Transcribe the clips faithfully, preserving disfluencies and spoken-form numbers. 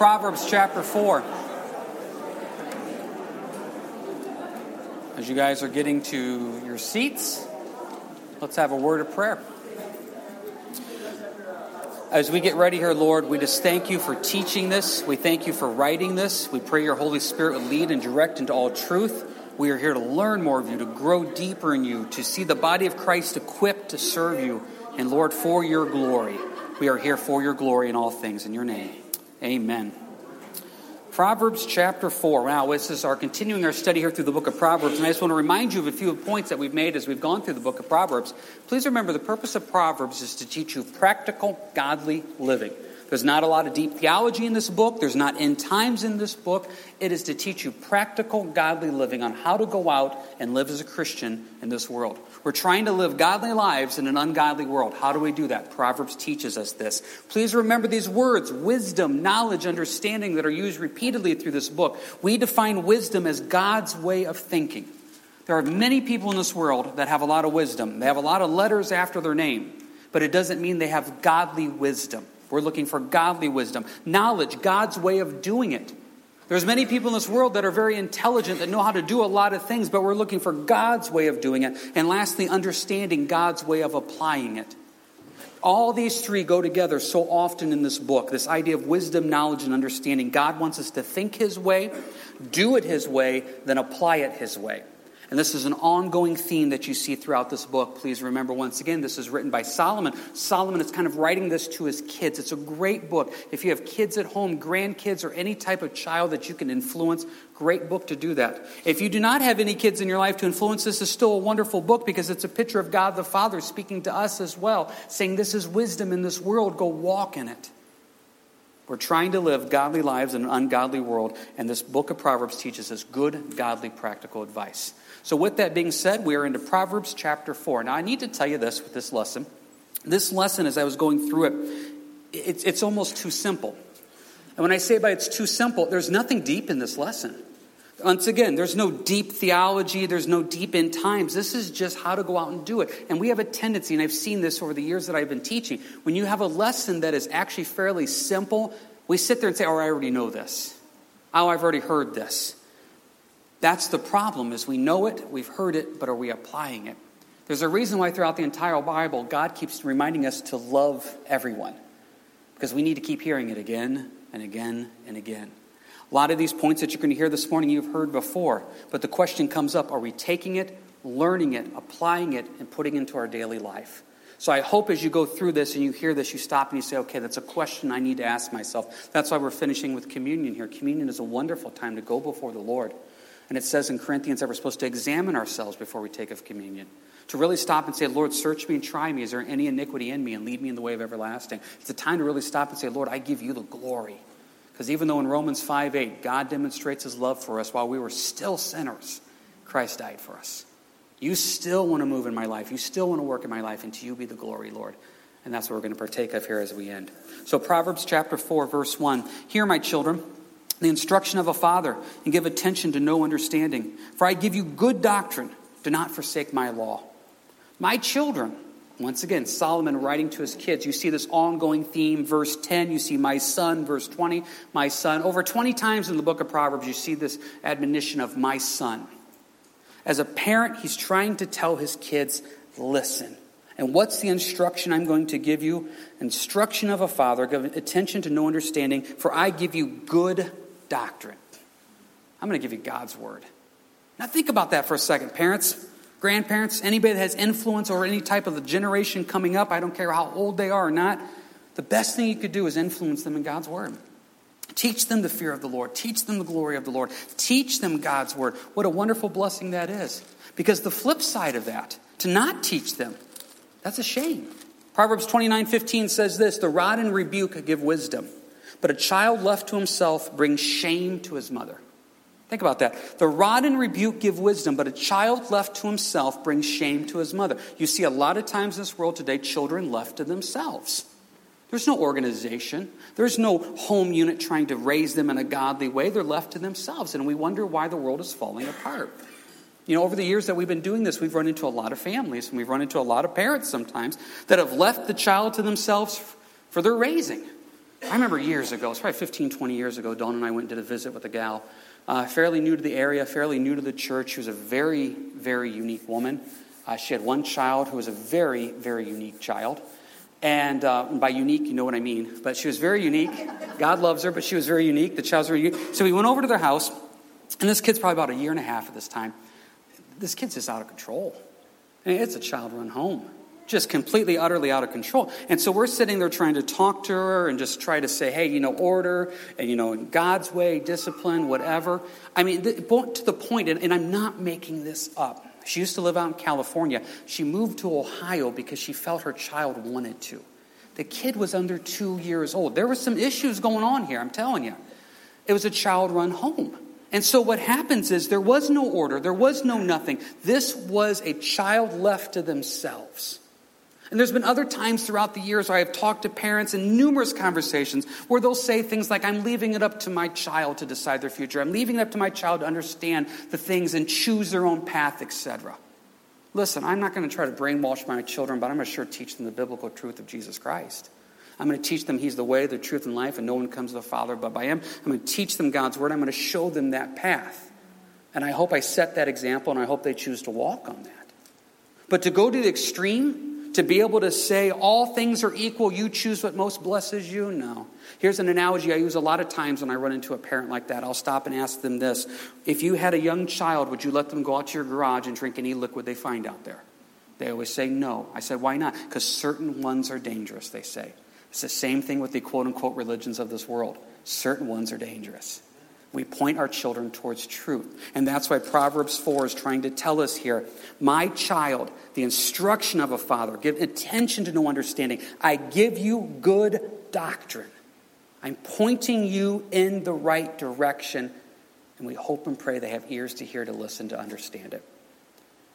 Proverbs chapter four. As you guys are getting to your seats, let's have a word of prayer. As we get ready here, Lord, we just thank you for teaching this. We thank you for writing this. We pray your Holy Spirit would lead and direct into all truth. We are here to learn more of you, to grow deeper in you, to see the body of Christ equipped to serve you. And Lord, for your glory, we are here for your glory in all things. In your name, amen. Proverbs chapter four. Wow, this is our continuing our study here through the book of Proverbs. And I just want to remind you of a few points that we've made as we've gone through the book of Proverbs. Please remember the purpose of Proverbs is to teach you practical, godly living. There's not a lot of deep theology in this book. There's not end times in this book. It is to teach you practical, godly living on how to go out and live as a Christian in this world. We're trying to live godly lives in an ungodly world. How do we do that? Proverbs teaches us this. Please remember these words, wisdom, knowledge, understanding, that are used repeatedly through this book. We define wisdom as God's way of thinking. There are many people in this world that have a lot of wisdom. They have a lot of letters after their name, but it doesn't mean they have godly wisdom. We're looking for godly wisdom, knowledge, God's way of doing it. There's many people in this world that are very intelligent, that know how to do a lot of things, but we're looking for God's way of doing it. And lastly, understanding God's way of applying it. All these three go together so often in this book, this idea of wisdom, knowledge, and understanding. God wants us to think his way, do it his way, then apply it his way. And this is an ongoing theme that you see throughout this book. Please remember, once again, this is written by Solomon. Solomon is kind of writing this to his kids. It's a great book. If you have kids at home, grandkids, or any type of child that you can influence, great book to do that. If you do not have any kids in your life to influence, this is still a wonderful book because it's a picture of God the Father speaking to us as well, saying this is wisdom in this world. Go walk in it. We're trying to live godly lives in an ungodly world, and this book of Proverbs teaches us good, godly, practical advice. So with that being said, we are into Proverbs chapter four. Now, I need to tell you this with this lesson. This lesson, as I was going through it, it's, it's almost too simple. And when I say by it's too simple, there's nothing deep in this lesson. Once again, there's no deep theology. There's no deep end times. This is just how to go out and do it. And we have a tendency, and I've seen this over the years that I've been teaching, when you have a lesson that is actually fairly simple, we sit there and say, oh, I already know this. Oh, I've already heard this. That's the problem, is we know it, we've heard it, but are we applying it? There's a reason why throughout the entire Bible, God keeps reminding us to love everyone, because we need to keep hearing it again and again and again. A lot of these points that you're going to hear this morning you've heard before, but the question comes up, are we taking it, learning it, applying it, and putting it into our daily life? So I hope as you go through this and you hear this, you stop and you say, okay, that's a question I need to ask myself. That's why we're finishing with communion here. Communion is a wonderful time to go before the Lord. And it says in Corinthians that we're supposed to examine ourselves before we take of communion. To really stop and say, Lord, search me and try me. Is there any iniquity in me? And lead me in the way of everlasting. It's a time to really stop and say, Lord, I give you the glory. Because even though in Romans five eight, God demonstrates his love for us while we were still sinners, Christ died for us. You still want to move in my life. You still want to work in my life. And to you be the glory, Lord. And that's what we're going to partake of here as we end. So Proverbs chapter four, verse one. Hear, my children, the instruction of a father, and give attention to no understanding. For I give you good doctrine. Do not forsake my law. My children, once again, Solomon writing to his kids. You see this ongoing theme, verse ten. You see my son, verse twenty, my son. Over twenty times in the book of Proverbs, you see this admonition of my son. As a parent, he's trying to tell his kids, listen. And what's the instruction I'm going to give you? Instruction of a father. Give attention to no understanding. For I give you good doctrine. I'm going to give you God's word. Now think about that for a second. Parents, grandparents, anybody that has influence or any type of the generation coming up, I don't care how old they are or not, the best thing you could do is influence them in God's word. Teach them the fear of the Lord. Teach them the glory of the Lord. Teach them God's word. What a wonderful blessing that is. Because the flip side of that, to not teach them, that's a shame. Proverbs twenty-nine fifteen says this, the rod and rebuke give wisdom, but a child left to himself brings shame to his mother. Think about that. The rod and rebuke give wisdom, but a child left to himself brings shame to his mother. You see a lot of times in this world today, children left to themselves. There's no organization. There's no home unit trying to raise them in a godly way. They're left to themselves, and we wonder why the world is falling apart. You know, over the years that we've been doing this, we've run into a lot of families, and we've run into a lot of parents sometimes that have left the child to themselves for their raising. I remember years ago, it's probably fifteen, twenty years ago, Dawn and I went and did a visit with a gal, uh, fairly new to the area, fairly new to the church. She was a very, very unique woman. Uh, she had one child who was a very, very unique child. And uh, by unique, you know what I mean. But she was very unique. God loves her, but she was very unique. The child's very unique. So we went over to their house, and this kid's probably about a year and a half at this time. This kid's just out of control. I mean, it's a child-run home. Just completely, utterly out of control. And so we're sitting there trying to talk to her and just try to say, hey, you know, order, and you know, God's way, discipline, whatever. I mean, to the point, and I'm not making this up. She used to live out in California. She moved to Ohio because she felt her child wanted to. The kid was under two years old. There were some issues going on here, I'm telling you. It was a child-run home. And so what happens is there was no order. There was no nothing. This was a child left to themselves. And there's been other times throughout the years where I've talked to parents in numerous conversations where they'll say things like, I'm leaving it up to my child to decide their future. I'm leaving it up to my child to understand the things and choose their own path, et cetera. Listen, I'm not going to try to brainwash my children, but I'm going to sure teach them the biblical truth of Jesus Christ. I'm going to teach them he's the way, the truth, and life, and no one comes to the Father but by him. I'm going to teach them God's word. I'm going to show them that path. And I hope I set that example, and I hope they choose to walk on that. But to go to the extreme, to be able to say all things are equal, you choose what most blesses you? No. Here's an analogy I use a lot of times when I run into a parent like that. I'll stop and ask them this. If you had a young child, would you let them go out to your garage and drink any liquid they find out there? They always say no. I said, why not? Because certain ones are dangerous, they say. It's the same thing with the quote-unquote religions of this world. Certain ones are dangerous. We point our children towards truth. And that's why Proverbs four is trying to tell us here, my child, the instruction of a father, give attention to no understanding. I give you good doctrine. I'm pointing you in the right direction. And we hope and pray they have ears to hear, to listen, to understand it.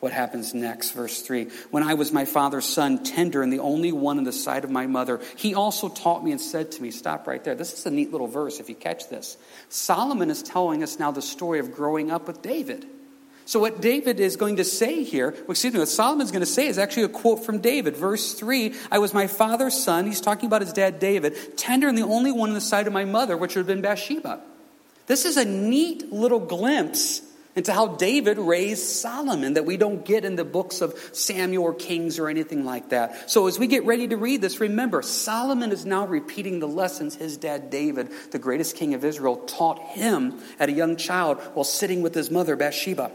What happens next? Verse three. When I was my father's son, tender and the only one in the sight of my mother, he also taught me and said to me, stop right there. This is a neat little verse if you catch this. Solomon is telling us now the story of growing up with David. So what David is going to say here, excuse me, what Solomon's going to say is actually a quote from David. Verse three, I was my father's son. He's talking about his dad, David, tender and the only one in the sight of my mother, which would have been Bathsheba. This is a neat little glimpse into how David raised Solomon that we don't get in the books of Samuel or Kings or anything like that. So as we get ready to read this, remember, Solomon is now repeating the lessons his dad David, the greatest king of Israel, taught him at a young child while sitting with his mother Bathsheba.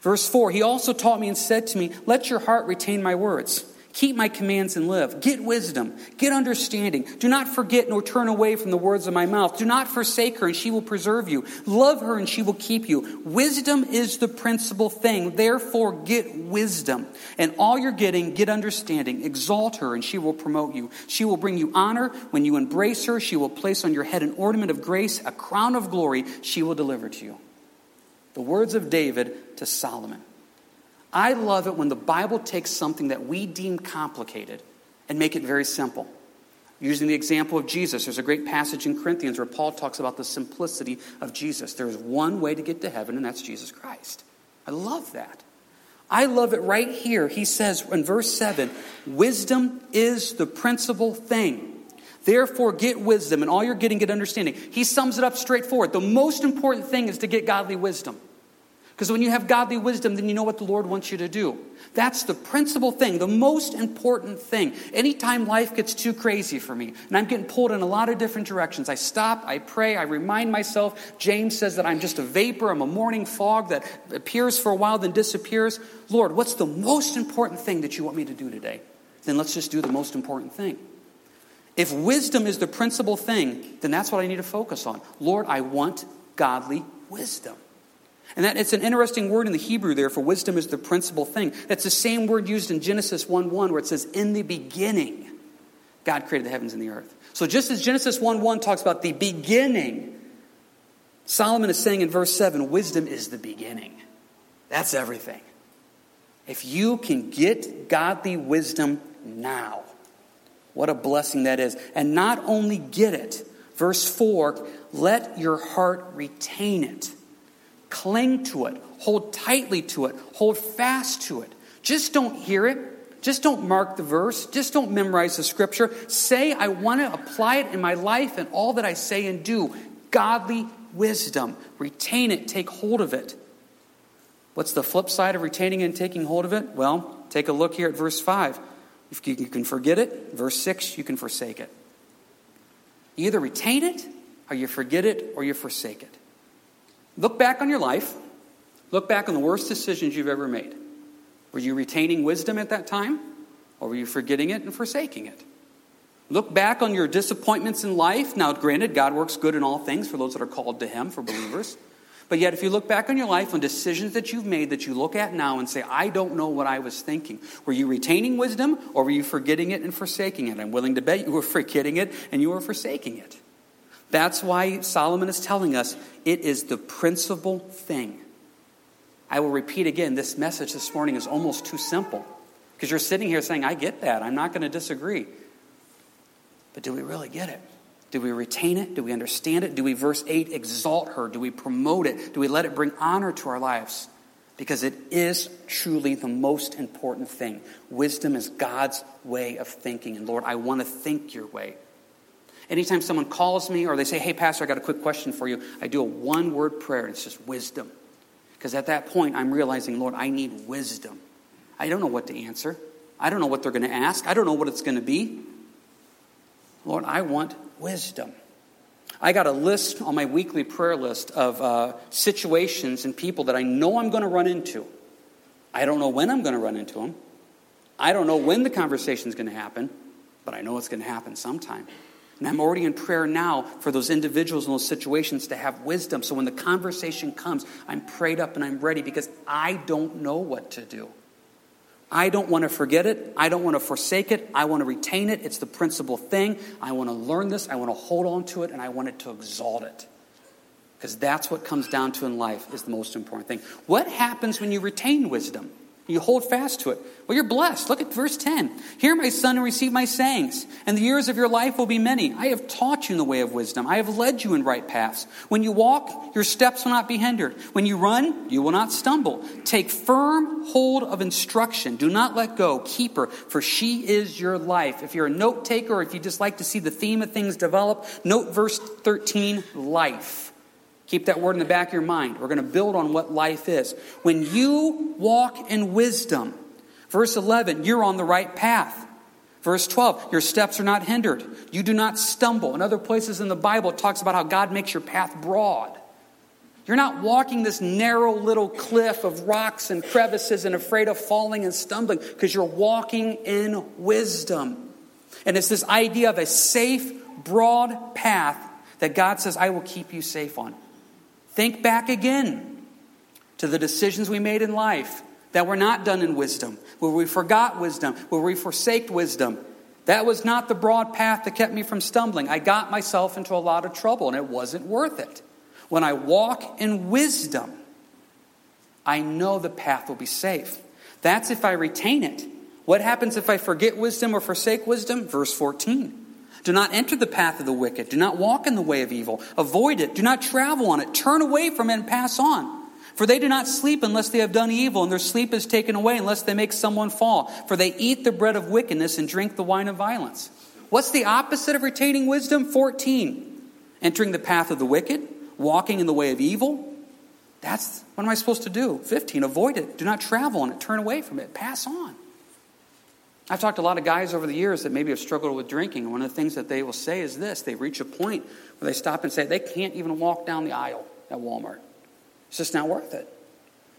Verse four, he also taught me and said to me, let your heart retain my words. Keep my commands and live. Get wisdom. Get understanding. Do not forget nor turn away from the words of my mouth. Do not forsake her and she will preserve you. Love her and she will keep you. Wisdom is the principal thing. Therefore, get wisdom. And all you're getting, get understanding. Exalt her and she will promote you. She will bring you honor. When you embrace her, she will place on your head an ornament of grace, a crown of glory she will deliver to you. The words of David to Solomon. I love it when the Bible takes something that we deem complicated and make it very simple. Using the example of Jesus, there's a great passage in Corinthians where Paul talks about the simplicity of Jesus. There is one way to get to heaven, and that's Jesus Christ. I love that. I love it right here. He says in verse seven, wisdom is the principal thing. Therefore, get wisdom, and all you're getting, get understanding. He sums it up straightforward. The most important thing is to get godly wisdom. Because when you have godly wisdom, then you know what the Lord wants you to do. That's the principal thing, the most important thing. Anytime life gets too crazy for me, and I'm getting pulled in a lot of different directions, I stop, I pray, I remind myself. James says that I'm just a vapor, I'm a morning fog that appears for a while, then disappears. Lord, what's the most important thing that you want me to do today? Then let's just do the most important thing. If wisdom is the principal thing, then that's what I need to focus on. Lord, I want godly wisdom. And that it's an interesting word in the Hebrew there, for wisdom is the principal thing. That's the same word used in Genesis one one where it says, in the beginning, God created the heavens and the earth. So just as Genesis one one talks about the beginning, Solomon is saying in verse seven, wisdom is the beginning. That's everything. If you can get godly wisdom now, what a blessing that is. And not only get it, verse four, let your heart retain it. Cling to it. Hold tightly to it. Hold fast to it. Just don't hear it. Just don't mark the verse. Just don't memorize the scripture. Say, I want to apply it in my life and all that I say and do. Godly wisdom. Retain it. Take hold of it. What's the flip side of retaining and taking hold of it? Well, take a look here at verse five. If you can forget it, verse six, you can forsake it. You either retain it, or you forget it, or you forsake it. Look back on your life. Look back on the worst decisions you've ever made. Were you retaining wisdom at that time? Or were you forgetting it and forsaking it? Look back on your disappointments in life. Now, granted, God works good in all things for those that are called to him, for believers. But yet, if you look back on your life, on decisions that you've made that you look at now and say, I don't know what I was thinking. Were you retaining wisdom, or were you forgetting it and forsaking it? I'm willing to bet you were forgetting it and you were forsaking it. That's why Solomon is telling us it is the principal thing. I will repeat again, this message this morning is almost too simple. Because you're sitting here saying, I get that. I'm not going to disagree. But do we really get it? Do we retain it? Do we understand it? Do we, verse eight, exalt her? Do we promote it? Do we let it bring honor to our lives? Because it is truly the most important thing. Wisdom is God's way of thinking. And Lord, I want to think your way. Anytime someone calls me or they say, hey, pastor, I got a quick question for you. I do a one-word prayer. It's just wisdom. Because at that point, I'm realizing, Lord, I need wisdom. I don't know what to answer. I don't know what they're going to ask. I don't know what it's going to be. Lord, I want wisdom. I got a list on my weekly prayer list of uh, situations and people that I know I'm going to run into. I don't know when I'm going to run into them. I don't know when the conversation is going to happen, but I know it's going to happen sometime. And I'm already in prayer now for those individuals in those situations to have wisdom. So when the conversation comes, I'm prayed up and I'm ready because I don't know what to do. I don't want to forget it. I don't want to forsake it. I want to retain it. It's the principal thing. I want to learn this. I want to hold on to it, and I want it to exalt it. Because that's what comes down to in life is the most important thing. What happens when you retain wisdom? You hold fast to it. Well, you're blessed. Look at verse ten. Hear, my son, and receive my sayings, and the years of your life will be many. I have taught you in the way of wisdom. I have led you in right paths. When you walk, your steps will not be hindered. When you run, you will not stumble. Take firm hold of instruction. Do not let go. Keep her, for she is your life. If you're a note taker, or if you just like to see the theme of things develop, note verse thirteen, life. Keep that word in the back of your mind. We're going to build on what life is. When you walk in wisdom, verse eleven, you're on the right path. Verse twelve, your steps are not hindered. You do not stumble. In other places in the Bible, it talks about how God makes your path broad. You're not walking this narrow little cliff of rocks and crevices and afraid of falling and stumbling because you're walking in wisdom. And it's this idea of a safe, broad path that God says, I will keep you safe on. Think back again to the decisions we made in life that were not done in wisdom, where we forgot wisdom, where we forsake wisdom. That was not the broad path that kept me from stumbling. I got myself into a lot of trouble, and it wasn't worth it. When I walk in wisdom, I know the path will be safe. That's if I retain it. What happens if I forget wisdom or forsake wisdom? Verse fourteen. Do not enter the path of the wicked. Do not walk in the way of evil. Avoid it. Do not travel on it. Turn away from it and pass on. For they do not sleep unless they have done evil, and their sleep is taken away unless they make someone fall. For they eat the bread of wickedness and drink the wine of violence. What's the opposite of retaining wisdom? fourteen. Entering the path of the wicked. Walking in the way of evil. That's what am I supposed to do? fifteen. Avoid it. Do not travel on it. Turn away from it. Pass on. I've talked to a lot of guys over the years that maybe have struggled with drinking. And one of the things that they will say is this. They reach a point where they stop and say they can't even walk down the aisle at Walmart. It's just not worth it.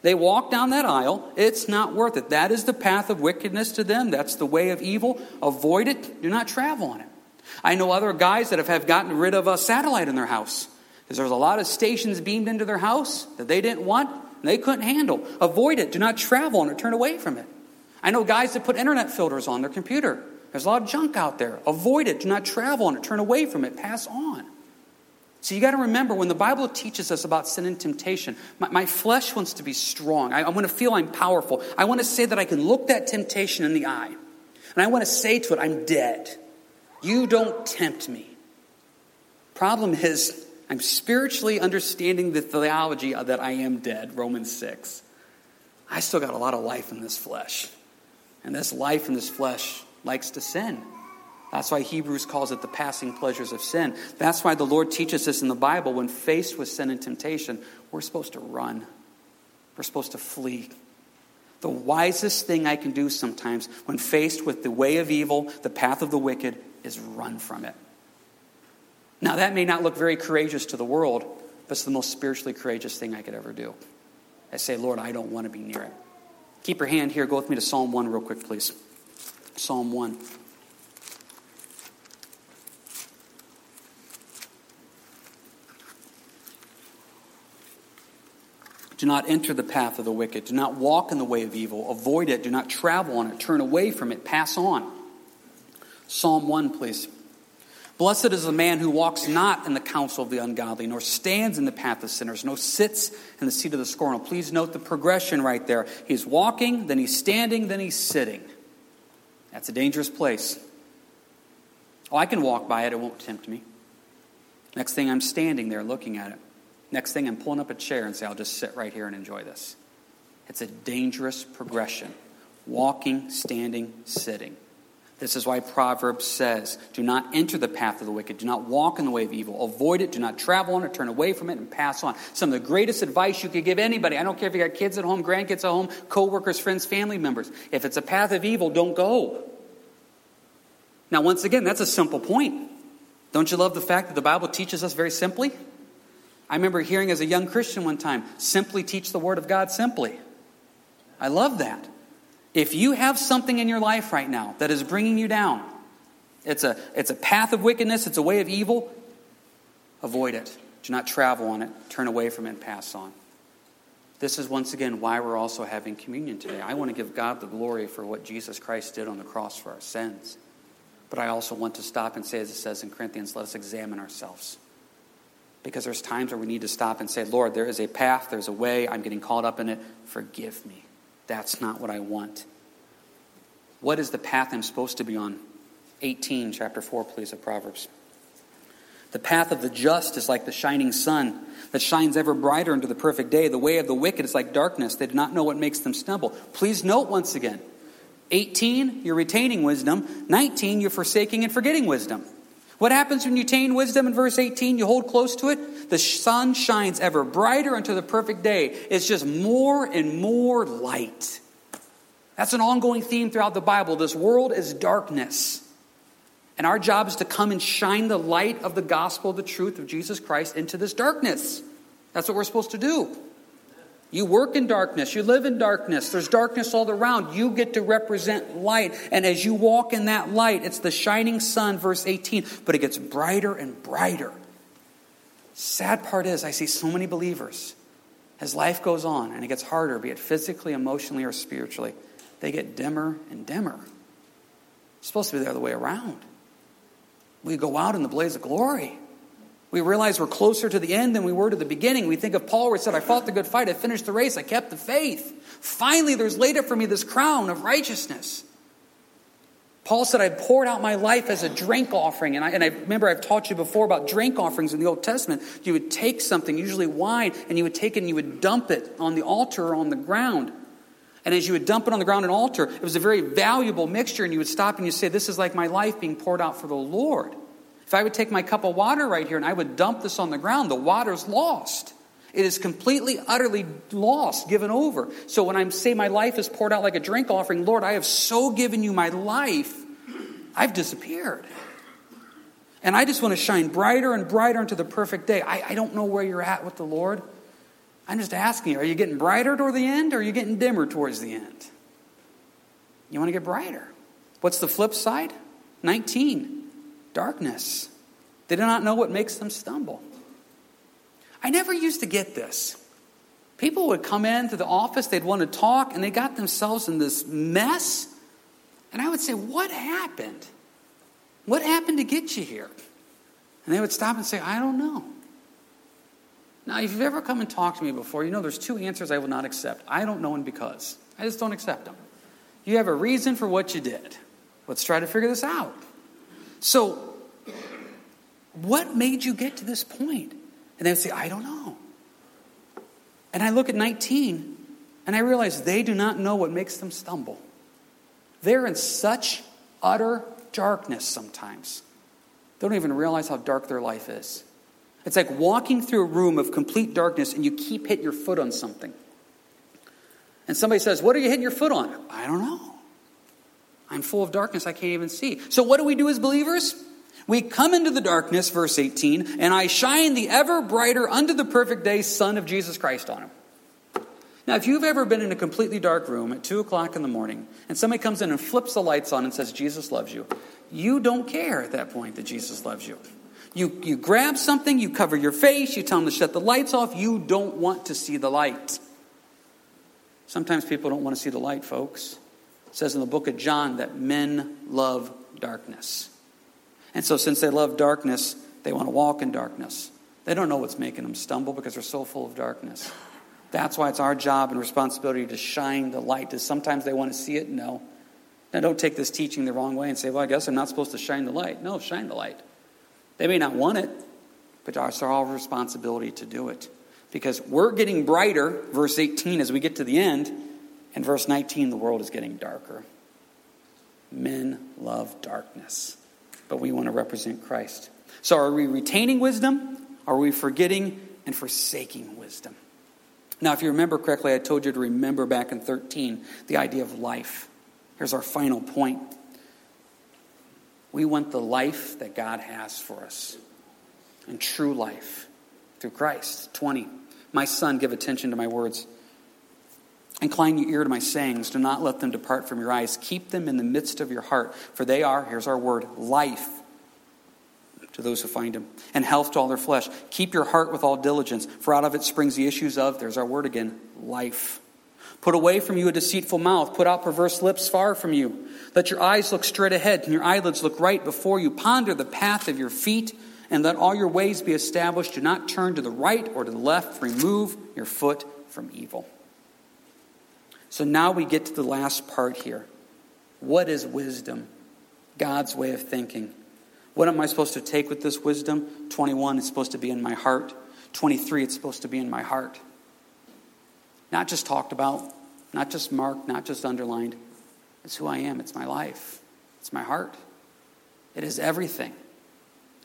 They walk down that aisle. It's not worth it. That is the path of wickedness to them. That's the way of evil. Avoid it. Do not travel on it. I know other guys that have, have gotten rid of a satellite in their house because there's a lot of stations beamed into their house that they didn't want and they couldn't handle. Avoid it. Do not travel on it. Turn away from it. I know guys that put internet filters on their computer. There's a lot of junk out there. Avoid it. Do not travel on it. Turn away from it. Pass on. So you got to remember, when the Bible teaches us about sin and temptation, my, my flesh wants to be strong. I, I want to feel I'm powerful. I want to say that I can look that temptation in the eye. And I want to say to it, I'm dead. You don't tempt me. Problem is, I'm spiritually understanding the theology that I am dead, Romans six. I still got a lot of life in this flesh. And this life in this flesh likes to sin. That's why Hebrews calls it the passing pleasures of sin. That's why the Lord teaches us in the Bible, when faced with sin and temptation, we're supposed to run. We're supposed to flee. The wisest thing I can do sometimes when faced with the way of evil, the path of the wicked, is run from it. Now, that may not look very courageous to the world, but it's the most spiritually courageous thing I could ever do. I say, Lord, I don't want to be near it. Keep your hand here. Go with me to Psalm one real quick, please. Psalm one. Do not enter the path of the wicked. Do not walk in the way of evil. Avoid it. Do not travel on it. Turn away from it. Pass on. Psalm one, please. Blessed is the man who walks not in the counsel of the ungodly, nor stands in the path of sinners, nor sits in the seat of the scornful. Please note the progression right there. He's walking, then he's standing, then he's sitting. That's a dangerous place. Oh, I can walk by it. It won't tempt me. Next thing, I'm standing there looking at it. Next thing, I'm pulling up a chair and say, I'll just sit right here and enjoy this. It's a dangerous progression. Walking, standing, sitting. This is why Proverbs says, do not enter the path of the wicked. Do not walk in the way of evil. Avoid it. Do not travel on it. Turn away from it and pass on. Some of the greatest advice you could give anybody. I don't care if you got kids at home, grandkids at home, coworkers, friends, family members. If it's a path of evil, don't go. Now, once again, that's a simple point. Don't you love the fact that the Bible teaches us very simply? I remember hearing as a young Christian one time, simply teach the Word of God simply. I love that. If you have something in your life right now that is bringing you down, it's a, it's a path of wickedness, it's a way of evil, avoid it. Do not travel on it. Turn away from it and pass on. This is once again why we're also having communion today. I want to give God the glory for what Jesus Christ did on the cross for our sins. But I also want to stop and say, as it says in Corinthians, let us examine ourselves. Because there's times where we need to stop and say, Lord, there is a path, there's a way, I'm getting caught up in it, forgive me. That's not what I want. What is the path I'm supposed to be on? eighteen, chapter four, please, of Proverbs. The path of the just is like the shining sun that shines ever brighter into the perfect day. The way of the wicked is like darkness. They do not know what makes them stumble. Please note once again, eighteen, you're retaining wisdom. nineteen, you're forsaking and forgetting wisdom. What happens when you attain wisdom in verse eighteen? You hold close to it. The sun shines ever brighter until the perfect day. It's just more and more light. That's an ongoing theme throughout the Bible. This world is darkness. And our job is to come and shine the light of the gospel, the truth of Jesus Christ into this darkness. That's what we're supposed to do. You work in darkness. You live in darkness. There's darkness all around. You get to represent light. And as you walk in that light, it's the shining sun, verse eighteen. But it gets brighter and brighter. Sad part is, I see so many believers, as life goes on and it gets harder, be it physically, emotionally, or spiritually, they get dimmer and dimmer. It's supposed to be the other way around. We go out in the blaze of glory. We realize we're closer to the end than we were to the beginning. We think of Paul where he said, I fought the good fight, I finished the race, I kept the faith. Finally, there's laid up for me this crown of righteousness. Paul said, I poured out my life as a drink offering. And I, and I remember I've taught you before about drink offerings in the Old Testament. You would take something, usually wine, and you would take it and you would dump it on the altar or on the ground. And as you would dump it on the ground and altar, it was a very valuable mixture. And you would stop and you say, this is like my life being poured out for the Lord. If I would take my cup of water right here and I would dump this on the ground, the water's lost. It is completely, utterly lost, given over. So when I say my life is poured out like a drink offering, Lord, I have so given you my life, I've disappeared. And I just want to shine brighter and brighter into the perfect day. I, I don't know where you're at with the Lord. I'm just asking you, are you getting brighter toward the end or are you getting dimmer towards the end? You want to get brighter. What's the flip side? nineteen. Darkness. They do not know what makes them stumble. I never used to get this. People would come in to the office, they'd want to talk, and they got themselves in this mess. And I would say, what happened? What happened to get you here? And they would stop and say, I don't know. Now, if you've ever come and talked to me before, you know there's two answers I will not accept. I don't know and because. I just don't accept them. You have a reason for what you did. Let's try to figure this out. So, what made you get to this point? And they would say, I don't know. And I look at nineteen, and I realize they do not know what makes them stumble. They're in such utter darkness sometimes. They don't even realize how dark their life is. It's like walking through a room of complete darkness and you keep hitting your foot on something. And somebody says, what are you hitting your foot on? I don't know. I'm full of darkness. I can't even see. So what do we do as believers? We come into the darkness, verse eighteen, and I shine the ever brighter unto the perfect day sun of Jesus Christ on him. Now, if you've ever been in a completely dark room at two o'clock in the morning and somebody comes in and flips the lights on and says, Jesus loves you, you don't care at that point that Jesus loves you. You, you grab something, you cover your face, you tell them to shut the lights off. You don't want to see the light. Sometimes people don't want to see the light, folks. It says in the book of John that men love darkness. And so since they love darkness, they want to walk in darkness. They don't know what's making them stumble because they're so full of darkness. That's why it's our job and responsibility to shine the light. Does sometimes they want to see it? No. Now, don't take this teaching the wrong way and say, well, I guess I'm not supposed to shine the light. No, shine the light. They may not want it, but it's our responsibility to do it. Because we're getting brighter, verse eighteen, as we get to the end. And verse nineteen, the world is getting darker. Men love darkness. But we want to represent Christ. So are we retaining wisdom? Are we forgetting and forsaking wisdom? Now, if you remember correctly, I told you to remember back in thirteen, the idea of life. Here's our final point. We want the life that God has for us. And true life through Christ. twenty. My son, give attention to my words. Incline your ear to my sayings. Do not let them depart from your eyes. Keep them in the midst of your heart. For they are, here's our word, life to those who find him, and health to all their flesh. Keep your heart with all diligence, for out of it springs the issues of, there's our word again, life. Put away from you a deceitful mouth. Put out perverse lips far from you. Let your eyes look straight ahead, and your eyelids look right before you. Ponder the path of your feet, and let all your ways be established. Do not turn to the right or to the left. Remove your foot from evil. So now we get to the last part here. What is wisdom? God's way of thinking. What am I supposed to take with this wisdom? twenty-one, it's supposed to be in my heart. twenty-three, it's supposed to be in my heart. Not just talked about, not just marked, not just underlined. It's who I am. It's my life. It's my heart. It is everything.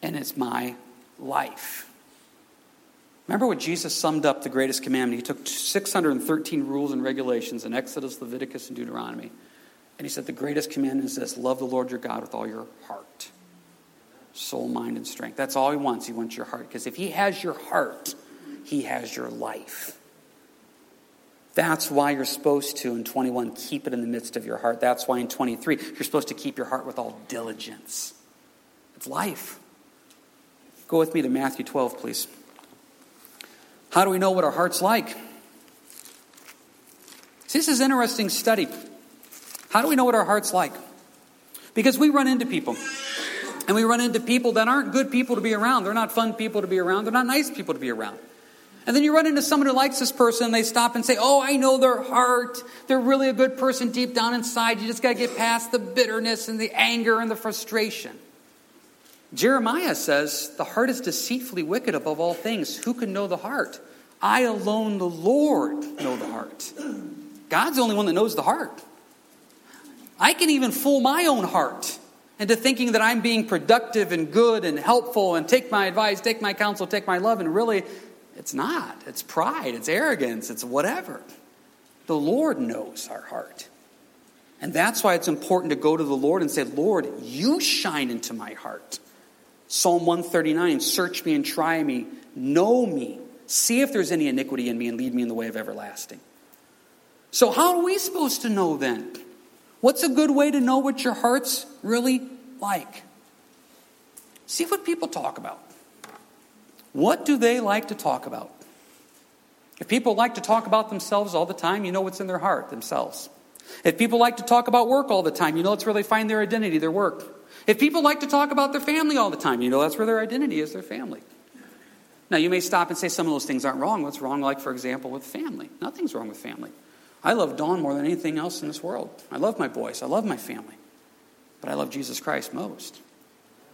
And it's my life. Remember what Jesus summed up the greatest commandment. He took six hundred thirteen rules and regulations in Exodus, Leviticus, and Deuteronomy. And he said the greatest commandment is this: love the Lord your God with all your heart, soul, mind, and strength. That's all he wants. He wants your heart. Because if he has your heart, he has your life. That's why you're supposed to, in twenty-one, keep it in the midst of your heart. That's why in twenty-three, you're supposed to keep your heart with all diligence. It's life. Go with me to Matthew twelve, please. How do we know what our heart's like? See, this is an interesting study. How do we know what our heart's like? Because we run into people. And we run into people that aren't good people to be around. They're not fun people to be around. They're not nice people to be around. And then you run into someone who likes this person, and they stop and say, oh, I know their heart. They're really a good person deep down inside. You just got to get past the bitterness and the anger and the frustration. Jeremiah says, the heart is deceitfully wicked above all things. Who can know the heart? I alone, the Lord, know the heart. God's the only one that knows the heart. I can even fool my own heart into thinking that I'm being productive and good and helpful and take my advice, take my counsel, take my love. And really, it's not. It's pride. It's arrogance. It's whatever. The Lord knows our heart. And that's why it's important to go to the Lord and say, Lord, you shine into my heart. Psalm one thirty-nine, search me and try me. Know me. See if there's any iniquity in me and lead me in the way of everlasting. So how are we supposed to know then? What's a good way to know what your heart's really like? See what people talk about. What do they like to talk about? If people like to talk about themselves all the time, you know what's in their heart, themselves. If people like to talk about work all the time, you know it's where they find their identity, their work. If people like to talk about their family all the time, you know that's where their identity is, their family. Now, you may stop and say some of those things aren't wrong. What's wrong, like, for example, with family? Nothing's wrong with family. I love Dawn more than anything else in this world. I love my boys. I love my family. But I love Jesus Christ most.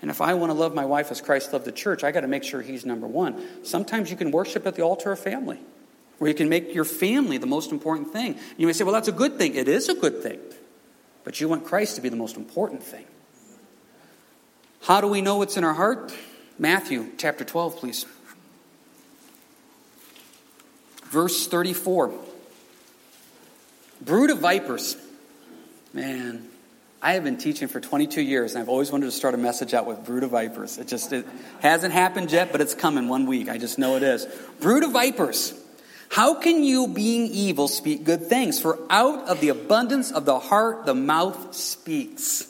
And if I want to love my wife as Christ loved the church, I got to make sure he's number one. Sometimes you can worship at the altar of family, where you can make your family the most important thing. You may say, well, that's a good thing. It is a good thing. But you want Christ to be the most important thing. How do we know what's in our heart? Matthew chapter twelve, please. Verse thirty-four. Brood of vipers. Man, I have been teaching for twenty-two years, and I've always wanted to start a message out with brood of vipers. It just it hasn't happened yet, but it's coming one week. I just know it is. Brood of vipers. How can you, being evil, speak good things? For out of the abundance of the heart, the mouth speaks.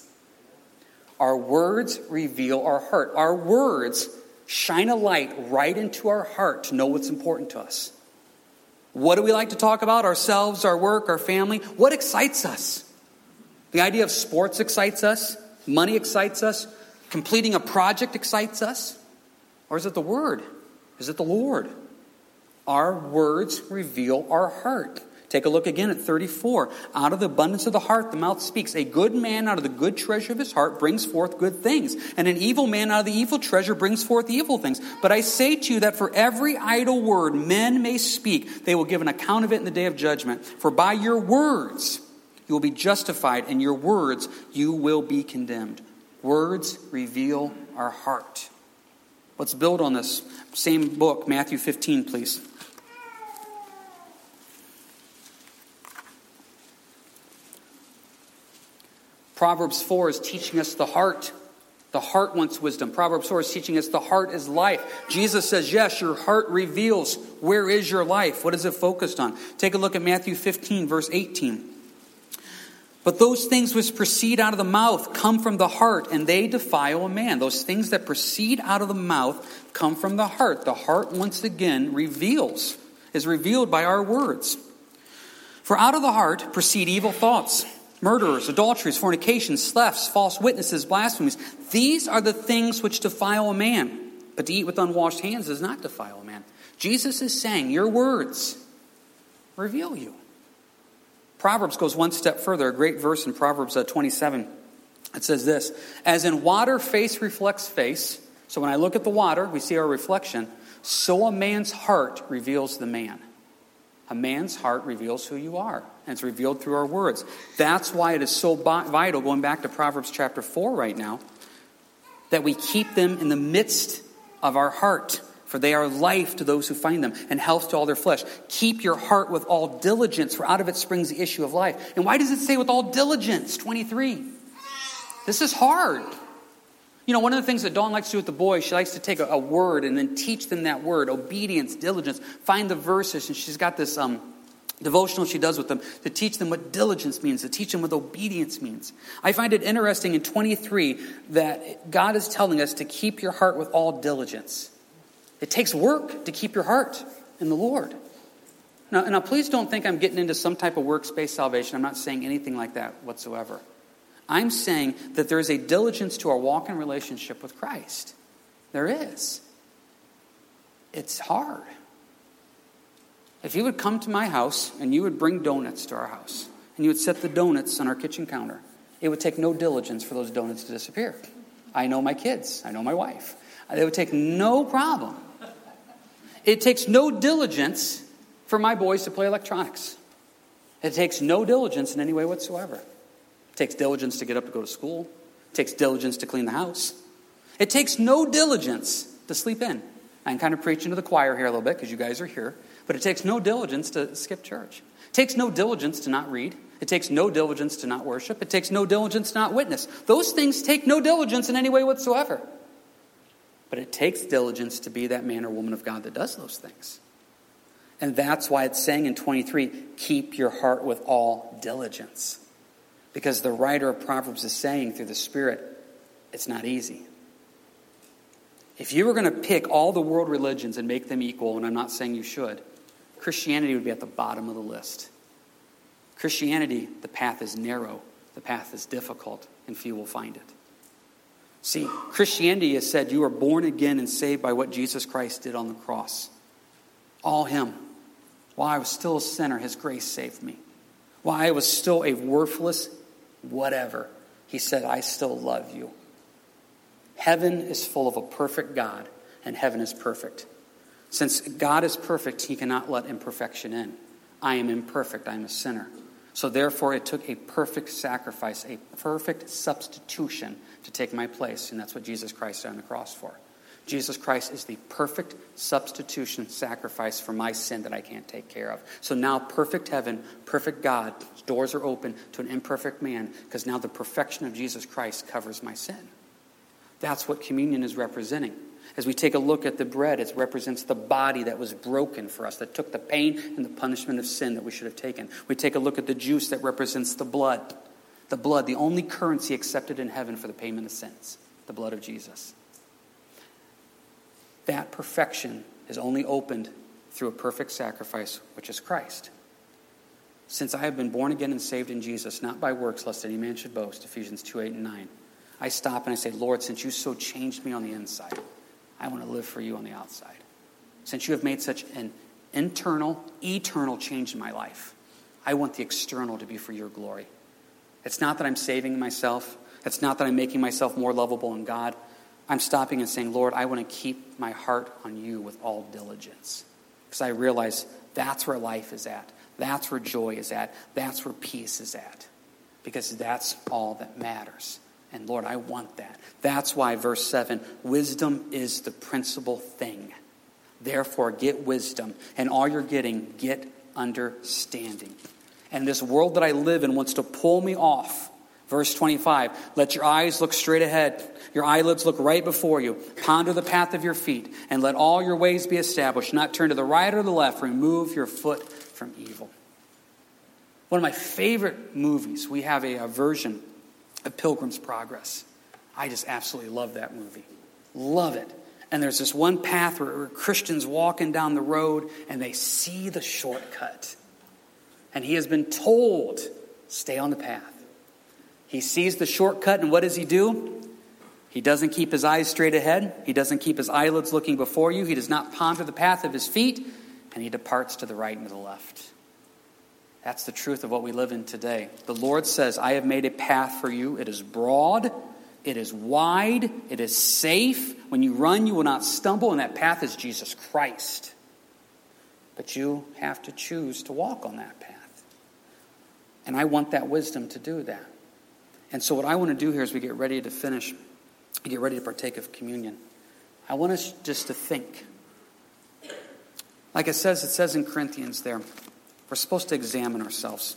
Our words reveal our heart. Our words shine a light right into our heart to know what's important to us. What do we like to talk about? Ourselves, our work, our family. What excites us? The idea of sports excites us. Money excites us. Completing a project excites us. Or is it the word? Is it the Lord? Our words reveal our heart. Take a look again at thirty-four. Out of the abundance of the heart, the mouth speaks. A good man out of the good treasure of his heart brings forth good things. And an evil man out of the evil treasure brings forth evil things. But I say to you that for every idle word men may speak, they will give an account of it in the day of judgment. For by your words you will be justified, and your words you will be condemned. Words reveal our heart. Let's build on this. Same book, Matthew fifteen, please. Proverbs four is teaching us the heart. The heart wants wisdom. Proverbs four is teaching us the heart is life. Jesus says, yes, your heart reveals where is your life. What is it focused on? Take a look at Matthew fifteen, verse eighteen. But those things which proceed out of the mouth come from the heart, and they defile a man. Those things that proceed out of the mouth come from the heart. The heart, once again, reveals, is revealed by our words. For out of the heart proceed evil thoughts. Murderers, adulteries, fornications, thefts, false witnesses, blasphemies. These are the things which defile a man. But to eat with unwashed hands does not defile a man. Jesus is saying, your words reveal you. Proverbs goes one step further. A great verse in Proverbs twenty-seven. It says this. As in water, face reflects face. So when I look at the water, we see our reflection. So a man's heart reveals the man. A man's heart reveals who you are. And it's revealed through our words. That's why it is so vital, going back to Proverbs chapter four right now, that we keep them in the midst of our heart. For they are life to those who find them and health to all their flesh. Keep your heart with all diligence, for out of it springs the issue of life. And why does it say with all diligence? twenty-three. This is hard. You know, one of the things that Dawn likes to do with the boys, she likes to take a, a word and then teach them that word. Obedience, diligence. Find the verses. And she's got this... um. devotional she does with them to teach them what diligence means, to teach them what obedience means. I find it interesting in twenty-three that God is telling us to keep your heart with all diligence. It takes work to keep your heart in the Lord. Now, now please don't think I'm getting into some type of works-based salvation. I'm not saying anything like that whatsoever. I'm saying that there is a diligence to our walk in relationship with Christ. There is. It's hard. If you would come to my house and you would bring donuts to our house and you would set the donuts on our kitchen counter, it would take no diligence for those donuts to disappear. I know my kids. I know my wife. It would take no problem. It takes no diligence for my boys to play electronics. It takes no diligence in any way whatsoever. It takes diligence to get up to go to school. It takes diligence to clean the house. It takes no diligence to sleep in. I'm kind of preaching to the choir here a little bit because you guys are here. But it takes no diligence to skip church. It takes no diligence to not read. It takes no diligence to not worship. It takes no diligence to not witness. Those things take no diligence in any way whatsoever. But it takes diligence to be that man or woman of God that does those things. And that's why it's saying in twenty-three, keep your heart with all diligence. Because the writer of Proverbs is saying through the Spirit, it's not easy. If you were going to pick all the world religions and make them equal, and I'm not saying you should, Christianity would be at the bottom of the list. Christianity, the path is narrow, the path is difficult, and few will find it. See, Christianity has said you are born again and saved by what Jesus Christ did on the cross. All him. While I was still a sinner, his grace saved me. While I was still a worthless whatever, he said, I still love you. Heaven is full of a perfect God, and heaven is perfect. Since God is perfect, he cannot let imperfection in. I am imperfect. I am a sinner. So therefore, it took a perfect sacrifice, a perfect substitution to take my place. And that's what Jesus Christ died on the cross for. Jesus Christ is the perfect substitution sacrifice for my sin that I can't take care of. So now perfect heaven, perfect God, doors are open to an imperfect man because now the perfection of Jesus Christ covers my sin. That's what communion is representing. As we take a look at the bread, it represents the body that was broken for us, that took the pain and the punishment of sin that we should have taken. We take a look at the juice that represents the blood. The blood, the only currency accepted in heaven for the payment of sins, the blood of Jesus. That perfection is only opened through a perfect sacrifice, which is Christ. Since I have been born again and saved in Jesus, not by works, lest any man should boast, Ephesians two, eight, and nine, I stop and I say, Lord, since you so changed me on the inside, I want to live for you on the outside. Since you have made such an internal, eternal change in my life, I want the external to be for your glory. It's not that I'm saving myself. It's not that I'm making myself more lovable in God. I'm stopping and saying, Lord, I want to keep my heart on you with all diligence. Because I realize that's where life is at. That's where joy is at. That's where peace is at. Because that's all that matters. And Lord, I want that. That's why verse seven, wisdom is the principal thing. Therefore, get wisdom. And all you're getting, get understanding. And this world that I live in wants to pull me off. Verse twenty-five, let your eyes look straight ahead. Your eyelids look right before you. Ponder the path of your feet. And let all your ways be established. Not turn to the right or the left. Remove your foot from evil. One of my favorite movies, we have a, a version A Pilgrim's Progress. I just absolutely love that movie. Love it. And there's this one path where Christian's walking down the road and they see the shortcut. And he has been told, stay on the path. He sees the shortcut and what does he do? He doesn't keep his eyes straight ahead. He doesn't keep his eyelids looking before you. He does not ponder the path of his feet. And he departs to the right and to the left. That's the truth of what we live in today. The Lord says, I have made a path for you. It is broad. It is wide. It is safe. When you run, you will not stumble. And that path is Jesus Christ. But you have to choose to walk on that path. And I want that wisdom to do that. And so what I want to do here as we get ready to finish, get ready to partake of communion, I want us just to think. Like it says, it says in Corinthians there, we're supposed to examine ourselves.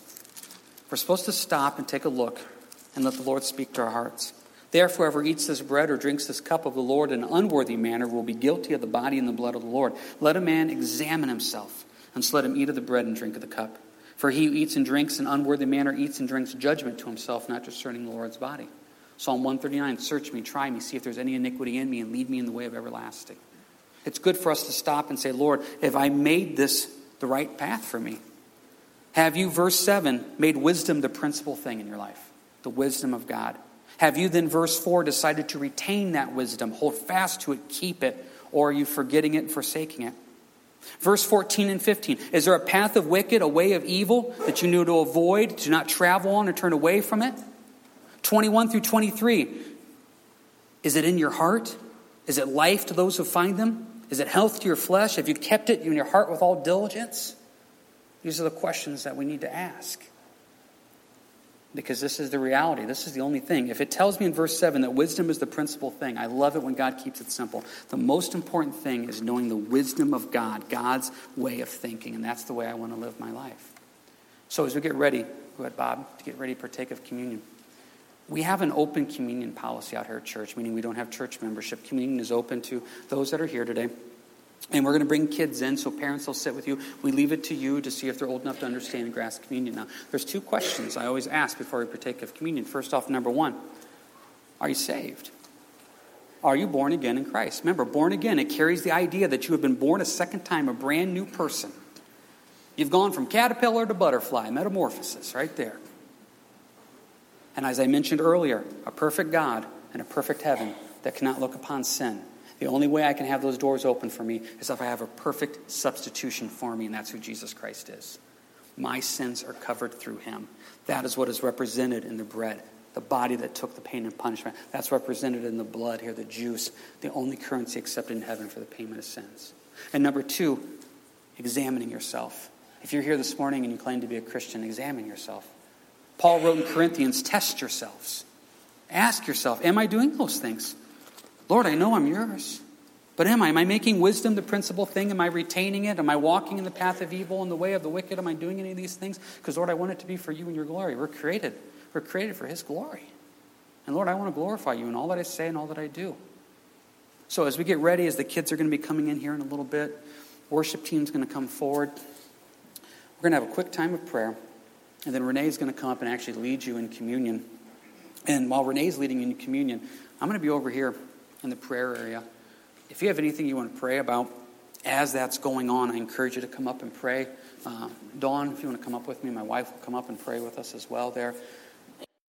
We're supposed to stop and take a look and let the Lord speak to our hearts. Therefore, whoever eats this bread or drinks this cup of the Lord in an unworthy manner will be guilty of the body and the blood of the Lord. Let a man examine himself, and so let him eat of the bread and drink of the cup. For he who eats and drinks in an unworthy manner eats and drinks judgment to himself, not discerning the Lord's body. Psalm one thirty-nine, search me, try me, see if there's any iniquity in me, and lead me in the way of everlasting. It's good for us to stop and say, Lord, have I made this the right path for me? Have you, verse seven, made wisdom the principal thing in your life? The wisdom of God. Have you then, verse four, decided to retain that wisdom, hold fast to it, keep it, or are you forgetting it and forsaking it? Verse fourteen and fifteen, is there a path of wicked, a way of evil that you knew to avoid, to not travel on or turn away from it? twenty-one through twenty-three, is it in your heart? Is it life to those who find them? Is it health to your flesh? Have you kept it in your heart with all diligence? These are the questions that we need to ask. Because this is the reality. This is the only thing. If it tells me in verse seven that wisdom is the principal thing, I love it when God keeps it simple. The most important thing is knowing the wisdom of God, God's way of thinking, and that's the way I want to live my life. So as we get ready, go ahead, Bob, to get ready to partake of communion. We have an open communion policy out here at church, meaning we don't have church membership. Communion is open to those that are here today. And we're going to bring kids in, so parents will sit with you. We leave it to you to see if they're old enough to understand and grasp communion now. There's two questions I always ask before we partake of communion. First off, number one, are you saved? Are you born again in Christ? Remember, born again, it carries the idea that you have been born a second time, a brand new person. You've gone from caterpillar to butterfly, metamorphosis right there. And as I mentioned earlier, a perfect God and a perfect heaven that cannot look upon sin. The only way I can have those doors open for me is if I have a perfect substitution for me, and that's who Jesus Christ is. My sins are covered through him. That is what is represented in the bread, the body that took the pain and punishment. That's represented in the blood here, the juice, the only currency accepted in heaven for the payment of sins. And number two, examining yourself. If you're here this morning and you claim to be a Christian, examine yourself. Paul wrote in Corinthians, test yourselves. Ask yourself, am I doing those things? Lord, I know I'm yours, but am I? Am I making wisdom the principal thing? Am I retaining it? Am I walking in the path of evil, in the way of the wicked? Am I doing any of these things? Because, Lord, I want it to be for you and your glory. We're created. We're created for his glory. And, Lord, I want to glorify you in all that I say and all that I do. So as we get ready, as the kids are going to be coming in here in a little bit, worship team's going to come forward. We're going to have a quick time of prayer. And then Renee's going to come up and actually lead you in communion. And while Renee's leading you in communion, I'm going to be over here in the prayer area. If you have anything you want to pray about as that's going on, I encourage you to come up and pray. Uh, Dawn, if you want to come up with me, my wife will come up and pray with us as well there.